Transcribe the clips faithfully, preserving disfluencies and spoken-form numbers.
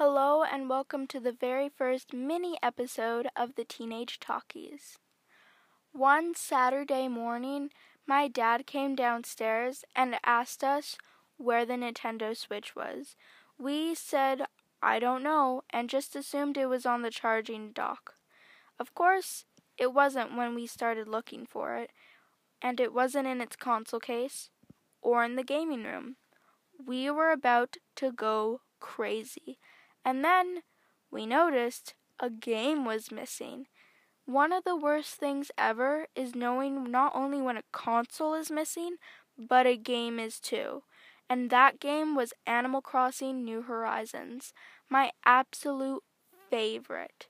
Hello and welcome to the very first mini episode of the Teenage Talkies. One Saturday morning, my dad came downstairs and asked us where the Nintendo Switch was. We said, I don't know, and just assumed it was on the charging dock. Of course, it wasn't when we started looking for it, and it wasn't in its console case or in the gaming room. We were about to go crazy, and then we noticed a game was missing. One of the worst things ever is knowing not only when a console is missing, but a game is too. And that game was Animal Crossing New Horizons, my absolute favorite.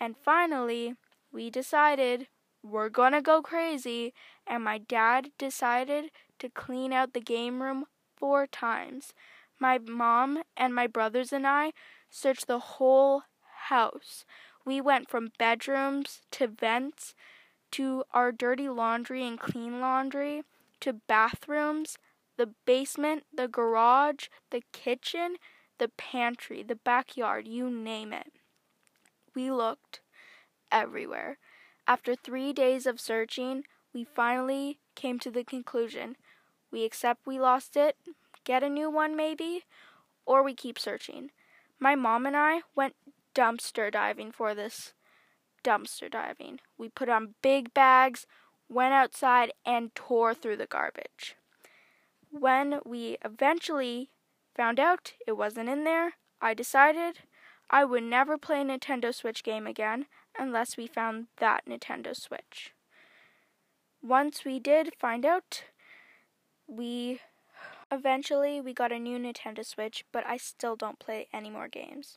And finally, we decided we're gonna go crazy, and my dad decided to clean out the game room four times. My mom and my brothers and I searched the whole house. We went from bedrooms to vents to our dirty laundry and clean laundry to bathrooms, the basement, the garage, the kitchen, the pantry, the backyard, you name it. We looked everywhere. After three days of searching, we finally came to the conclusion. We accept we lost it, get a new one maybe, or we keep searching. My mom and I went dumpster diving for this. Dumpster diving. We put on big bags, went outside, and tore through the garbage. When we eventually found out it wasn't in there, I decided I would never play a Nintendo Switch game again unless we found that Nintendo Switch. Once we did find out, we... Eventually, we got a new Nintendo Switch, but I still don't play any more games.